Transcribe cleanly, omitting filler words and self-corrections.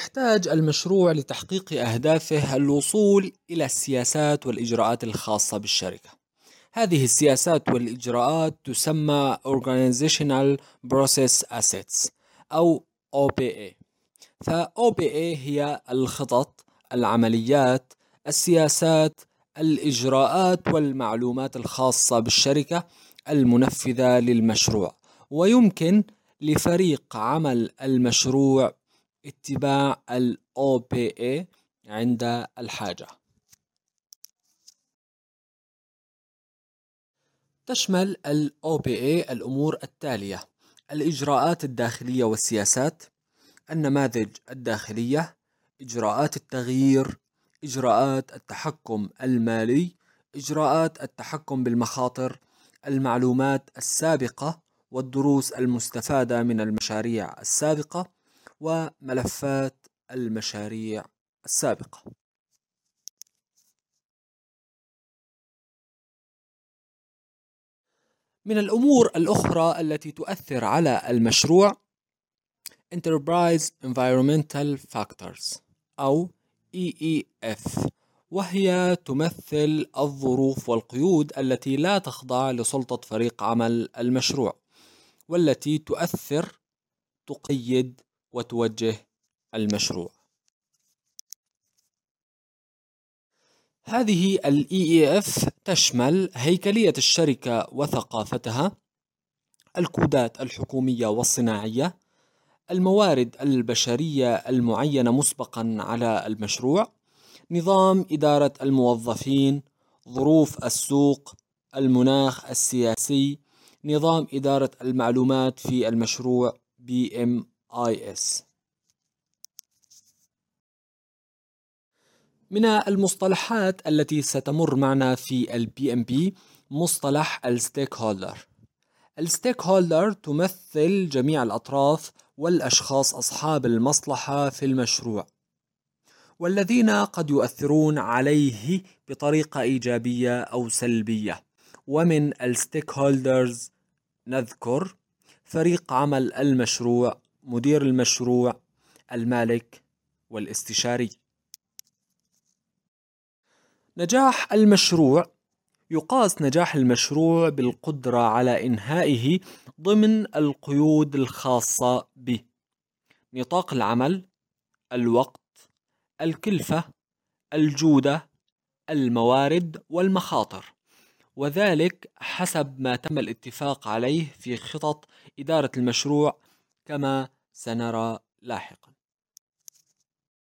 يحتاج المشروع لتحقيق أهدافه الوصول إلى السياسات والإجراءات الخاصة بالشركة. هذه السياسات والإجراءات تسمى Organizational Process Assets أو OPA. فOPA هي الخطط، العمليات، السياسات، الإجراءات والمعلومات الخاصة بالشركة المنفذة للمشروع، ويمكن لفريق عمل المشروع اتباع ال OPA عند الحاجة. تشمل ال OPA الأمور التالية: الإجراءات الداخلية والسياسات، النماذج الداخلية، إجراءات التغيير، إجراءات التحكم المالي، إجراءات التحكم بالمخاطر، المعلومات السابقة والدروس المستفادة من المشاريع السابقة، وملفات المشاريع السابقة. من الأمور الأخرى التي تؤثر على المشروع Enterprise Environmental Factors أو EEF، وهي تمثل الظروف والقيود التي لا تخضع لسلطة فريق عمل المشروع، والتي تؤثر، تقيد وتوجه المشروع. هذه ال EEF تشمل هيكلية الشركة وثقافتها، الكودات الحكومية والصناعية، الموارد البشرية المعينة مسبقا على المشروع، نظام إدارة الموظفين، ظروف السوق، المناخ السياسي، نظام إدارة المعلومات في المشروع PMIS. من المصطلحات التي ستمر معنا في ال PMP مصطلح ال stakeholder. ال stakeholder تمثل جميع الأطراف والأشخاص أصحاب المصلحة في المشروع، والذين قد يؤثرون عليه بطريقة إيجابية أو سلبية. ومن ال stakeholders نذكر فريق عمل المشروع، مدير المشروع، المالك والاستشاري. نجاح المشروع يقاس نجاح المشروع بالقدرة على إنهائه ضمن القيود الخاصة به: نطاق العمل، الوقت، الكلفة، الجودة، الموارد والمخاطر، وذلك حسب ما تم الاتفاق عليه في خطط إدارة المشروع كما سنرى لاحقا.